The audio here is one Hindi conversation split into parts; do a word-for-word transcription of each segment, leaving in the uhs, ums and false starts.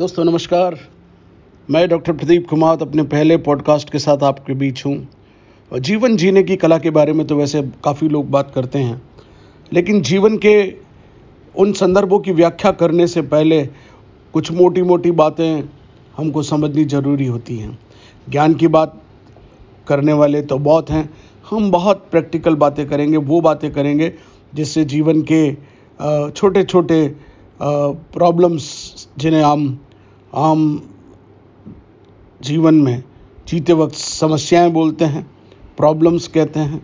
दोस्तों नमस्कार, मैं डॉक्टर प्रदीप कुमार अपने पहले पॉडकास्ट के साथ आपके बीच हूँ। और जीवन जीने की कला के बारे में तो वैसे काफ़ी लोग बात करते हैं, लेकिन जीवन के उन संदर्भों की व्याख्या करने से पहले कुछ मोटी मोटी बातें हमको समझनी ज़रूरी होती हैं। ज्ञान की बात करने वाले तो बहुत हैं, हम बहुत प्रैक्टिकल बातें करेंगे, वो बातें करेंगे जिससे जीवन के छोटे छोटे प्रॉब्लम्स जिन्हें हम आम जीवन में जीते वक्त समस्याएं बोलते हैं, प्रॉब्लम्स कहते हैं,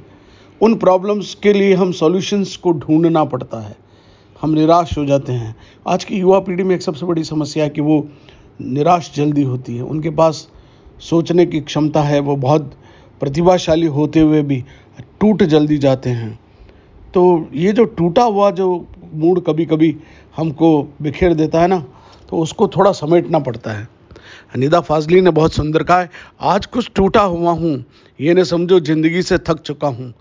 उन प्रॉब्लम्स के लिए हम सॉल्यूशंस को ढूंढना पड़ता है। हम निराश हो जाते हैं। आज की युवा पीढ़ी में एक सबसे बड़ी समस्या है कि वो निराश जल्दी होती है। उनके पास सोचने की क्षमता है, वो बहुत प्रतिभाशाली होते हुए भी टूट जल्दी जाते हैं। तो ये जो टूटा हुआ जो मूड कभी कभी हमको बिखेर देता है ना, तो उसको थोड़ा समेटना पड़ता है। निदा फाजली ने बहुत सुंदर कहा है, आज कुछ टूटा हुआ हूँ, ये न समझो जिंदगी से थक चुका हूँ।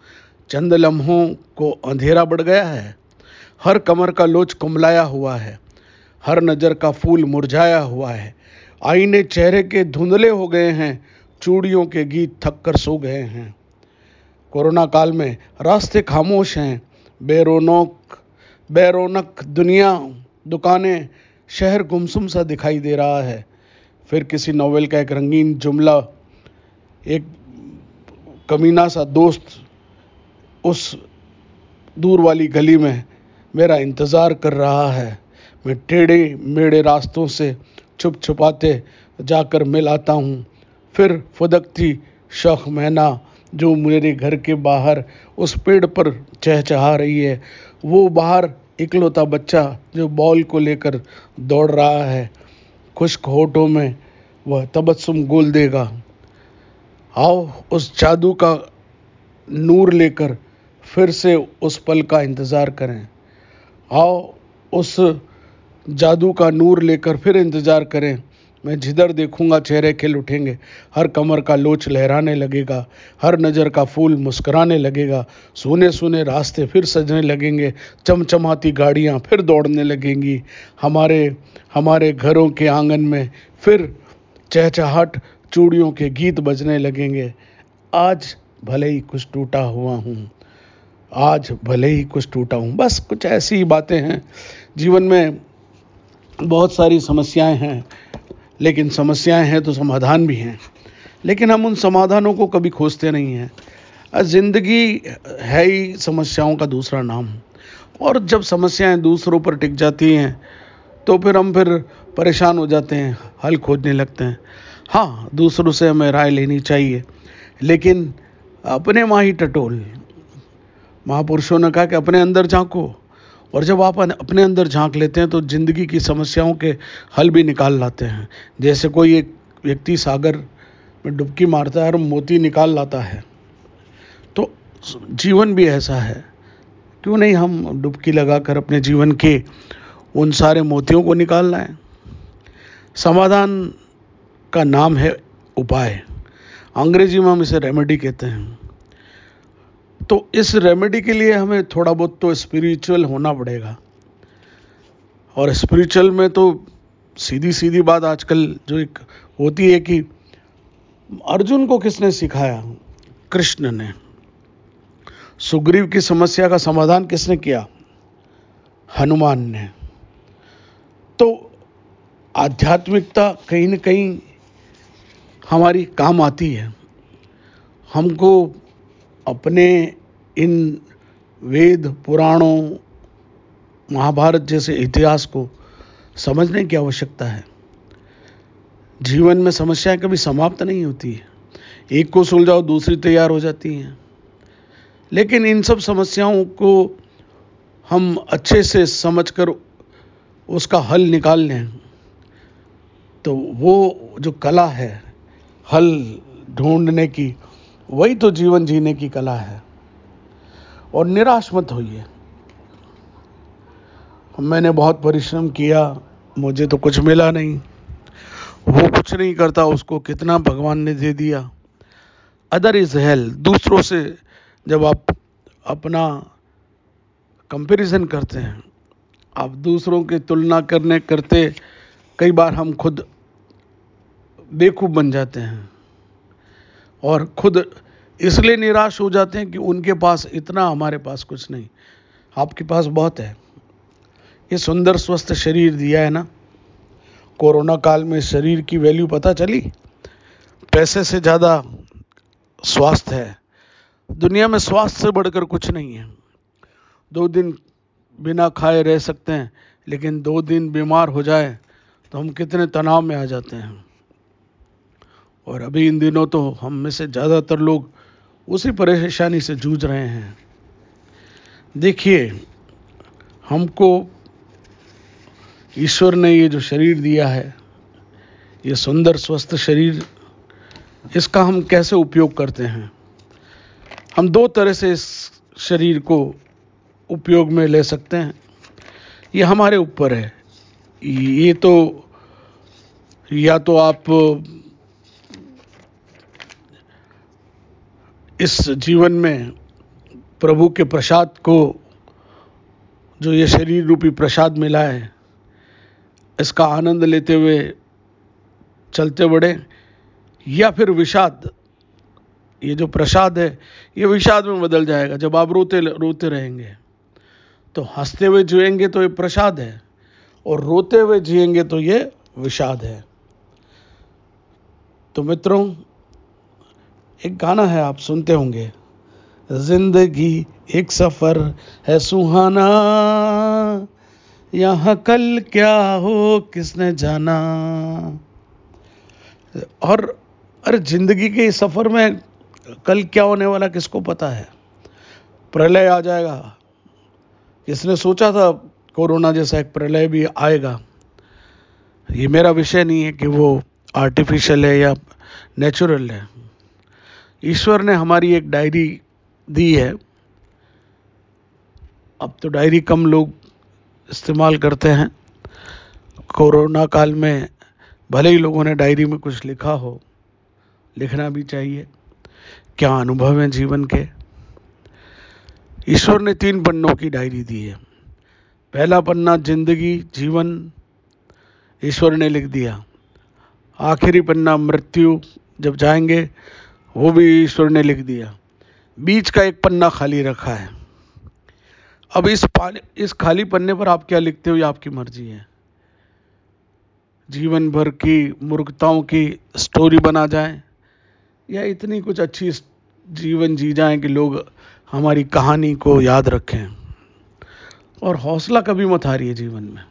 चंद लम्हों को अंधेरा बढ़ गया है, हर कमर का लोच कुमलाया हुआ है, हर नज़र का फूल मुरझाया हुआ है, आईने चेहरे के धुंधले हो गए हैं, चूड़ियों के गीत थक कर सो गए हैं। कोरोना काल में रास्ते खामोश हैं, बेरोनक बेरोनक दुनिया, दुकानें, शहर गुमसुम सा दिखाई दे रहा है। फिर किसी नोवेल का एक रंगीन जुमला, एक कमीना सा दोस्त उस दूर वाली गली में मेरा इंतज़ार कर रहा है। मैं टेढ़े मेढ़े रास्तों से छुप छुपाते जाकर मिल आता हूँ। फिर फुदकती शख मैना जो मेरे घर के बाहर उस पेड़ पर चहचहा रही है, वो बाहर इकलौता बच्चा जो बॉल को लेकर दौड़ रहा है, खुश्क होठों में वह तबस्सुम घोल देगा। आओ उस जादू का नूर लेकर फिर से उस पल का इंतज़ार करें, आओ उस जादू का नूर लेकर फिर इंतज़ार करें। मैं जिधर देखूंगा चेहरे खिल उठेंगे, हर कमर का लोच लहराने लगेगा, हर नज़र का फूल मुस्कराने लगेगा, सोने सोने रास्ते फिर सजने लगेंगे, चमचमाती गाड़ियां फिर दौड़ने लगेंगी, हमारे हमारे घरों के आंगन में फिर चहचहाट चूड़ियों के गीत बजने लगेंगे। आज भले ही कुछ टूटा हुआ हूँ, आज भले ही कुछ टूटा हूँ। बस कुछ ऐसी ही बातें हैं। जीवन में बहुत सारी समस्याएं हैं, लेकिन समस्याएं हैं तो समाधान भी हैं, लेकिन हम उन समाधानों को कभी खोजते नहीं हैं। ज़िंदगी है ही समस्याओं का दूसरा नाम। और जब समस्याएं दूसरों पर टिक जाती हैं तो फिर हम फिर परेशान हो जाते हैं, हल खोजने लगते हैं। हाँ, दूसरों से हमें राय लेनी चाहिए, लेकिन अपने माँ ही टटोल। महापुरुषों ने कहा कि अपने अंदर झांको, और जब आप अपने अंदर झांक लेते हैं तो ज़िंदगी की समस्याओं के हल भी निकाल लाते हैं। जैसे कोई एक व्यक्ति सागर में डुबकी मारता है और मोती निकाल लाता है, तो जीवन भी ऐसा है। क्यों नहीं हम डुबकी लगाकर अपने जीवन के उन सारे मोतियों को निकाल लाएं। समाधान का नाम है उपाय, अंग्रेजी में हम इसे रेमेडी कहते हैं। तो इस रेमेडी के लिए हमें थोड़ा बहुत तो स्पिरिचुअल होना पड़ेगा, और स्पिरिचुअल में तो सीधी सीधी बात आजकल जो एक होती है कि अर्जुन को किसने सिखाया? कृष्ण ने। सुग्रीव की समस्या का समाधान किसने किया? हनुमान ने। तो आध्यात्मिकता कहीं न कहीं हमारी काम आती है। हमको अपने इन वेद पुराणों, महाभारत जैसे इतिहास को समझने की आवश्यकता है। जीवन में समस्याएं कभी समाप्त नहीं होती है, एक को सुलझाओ दूसरी तैयार हो जाती हैं। लेकिन इन सब समस्याओं को हम अच्छे से समझकर उसका हल निकाल लें, तो वो जो कला है हल ढूंढने की, वही तो जीवन जीने की कला है। और निराश मत होइए। मैंने बहुत परिश्रम किया, मुझे तो कुछ मिला नहीं, वो कुछ नहीं करता, उसको कितना भगवान ने दे दिया। अदर इज हेल, दूसरों से जब आप अपना कंपैरिजन करते हैं, आप दूसरों की तुलना करने करते कई बार हम खुद बेवकूफ़ बन जाते हैं और खुद इसलिए निराश हो जाते हैं कि उनके पास इतना, हमारे पास कुछ नहीं। आपके पास बहुत है। ये सुंदर स्वस्थ शरीर दिया है ना, कोरोना काल में शरीर की वैल्यू पता चली। पैसे से ज़्यादा स्वास्थ्य है। दुनिया में स्वास्थ्य से बढ़कर कुछ नहीं है। दो दिन बिना खाए रह सकते हैं, लेकिन दो दिन बीमार हो जाए तो हम कितने तनाव में आ जाते हैं। और अभी इन दिनों तो हम में से ज़्यादातर लोग उसी परेशानी से जूझ रहे हैं। देखिए, हमको ईश्वर ने ये जो शरीर दिया है, ये सुंदर स्वस्थ शरीर, इसका हम कैसे उपयोग करते हैं। हम दो तरह से इस शरीर को उपयोग में ले सकते हैं, ये हमारे ऊपर है। ये तो या तो आप इस जीवन में प्रभु के प्रसाद को, जो ये शरीर रूपी प्रसाद मिला है, इसका आनंद लेते हुए चलते बढ़े, या फिर विषाद, ये जो प्रसाद है ये विषाद में बदल जाएगा। जब आप रोते रोते रहेंगे तो हंसते हुए जिएंगे तो ये प्रसाद है, और रोते हुए जिएंगे तो ये विषाद है। तो मित्रों, एक गाना है, आप सुनते होंगे, जिंदगी एक सफर है सुहाना, यहाँ कल क्या हो किसने जाना। और अरे जिंदगी के इस सफर में कल क्या होने वाला किसको पता है। प्रलय आ जाएगा, किसने सोचा था कोरोना जैसा एक प्रलय भी आएगा। ये मेरा विषय नहीं है कि वो आर्टिफिशियल है या नेचुरल है। ईश्वर ने हमारी एक डायरी दी है। अब तो डायरी कम लोग इस्तेमाल करते हैं। कोरोना काल में भले ही लोगों ने डायरी में कुछ लिखा हो, लिखना भी चाहिए, क्या अनुभव है जीवन के। ईश्वर ने तीन पन्नों की डायरी दी है। पहला पन्ना जिंदगी, जीवन, ईश्वर ने लिख दिया। आखिरी पन्ना मृत्यु, जब जाएंगे, वो भी ईश्वर ने लिख दिया। बीच का एक पन्ना खाली रखा है। अब इस इस खाली पन्ने पर आप क्या लिखते हो, ये आपकी मर्जी है। जीवन भर की मूर्खताओं की स्टोरी बना जाए, या इतनी कुछ अच्छी जीवन जी जाएं कि लोग हमारी कहानी को याद रखें। और हौसला कभी मत हारिए जीवन में।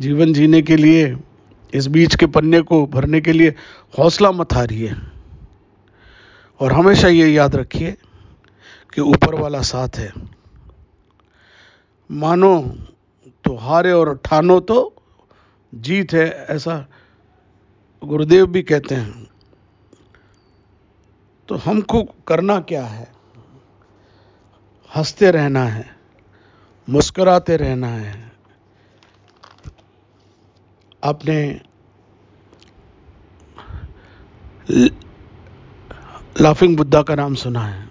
जीवन जीने के लिए, इस बीच के पन्ने को भरने के लिए हौसला मत हारिए। और हमेशा ये याद रखिए कि ऊपर वाला साथ है। मानो तो हारे और ठानो तो जीत है, ऐसा गुरुदेव भी कहते हैं। तो हमको करना क्या है, हंसते रहना है, मुस्कुराते रहना है। आपने लाफिंग बुद्धा का नाम सुना है।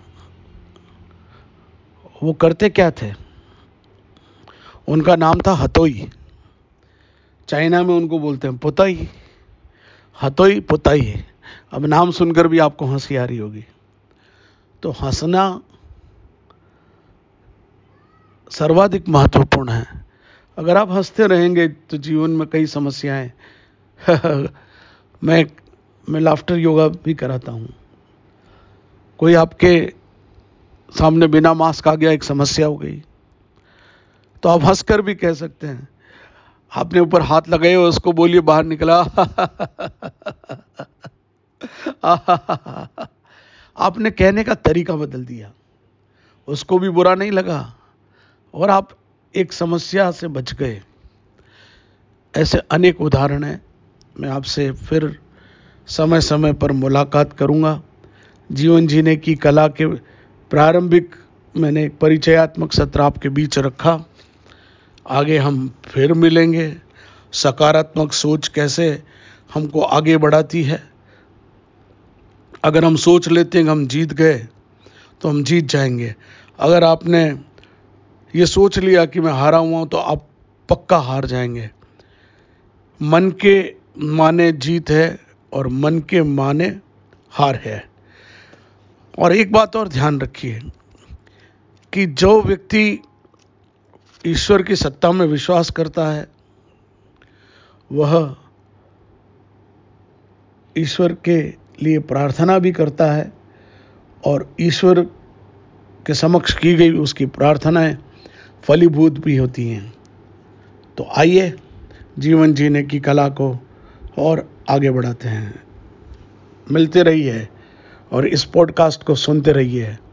वो करते क्या थे, उनका नाम था हतोई। चाइना में उनको बोलते हैं पोताई। हतोई, पोताई, अब नाम सुनकर भी आपको हंसी आ रही होगी। तो हंसना सर्वाधिक महत्वपूर्ण है। अगर आप हंसते रहेंगे तो जीवन में कई समस्याएं मैं मैं लाफ्टर योगा भी कराता हूँ। कोई आपके सामने बिना मास्क आ गया, एक समस्या हो गई, तो आप हंसकर भी कह सकते हैं। आपने ऊपर हाथ लगाए और उसको बोलिए बाहर निकला आपने कहने का तरीका बदल दिया, उसको भी बुरा नहीं लगा और आप एक समस्या से बच गए। ऐसे अनेक उदाहरण हैं। मैं आपसे फिर समय समय पर मुलाकात करूंगा। जीवन जीने की कला के प्रारंभिक मैंने एक परिचयात्मक सत्र आपके बीच रखा। आगे हम फिर मिलेंगे। सकारात्मक सोच कैसे हमको आगे बढ़ाती है। अगर हम सोच लेते हैं कि हम जीत गए तो हम जीत जाएंगे। अगर आपने ये सोच लिया कि मैं हारा हुआ हूँ तो आप पक्का हार जाएंगे। मन के माने जीत है और मन के माने हार है। और एक बात और ध्यान रखिए कि जो व्यक्ति ईश्वर की सत्ता में विश्वास करता है वह ईश्वर के लिए प्रार्थना भी करता है और ईश्वर के समक्ष की गई उसकी प्रार्थनाएं फलीभूत भी होती हैं। तो आइए जीवन जीने की कला को और आगे बढ़ाते हैं। मिलते रहिए और इस पॉडकास्ट को सुनते रहिए।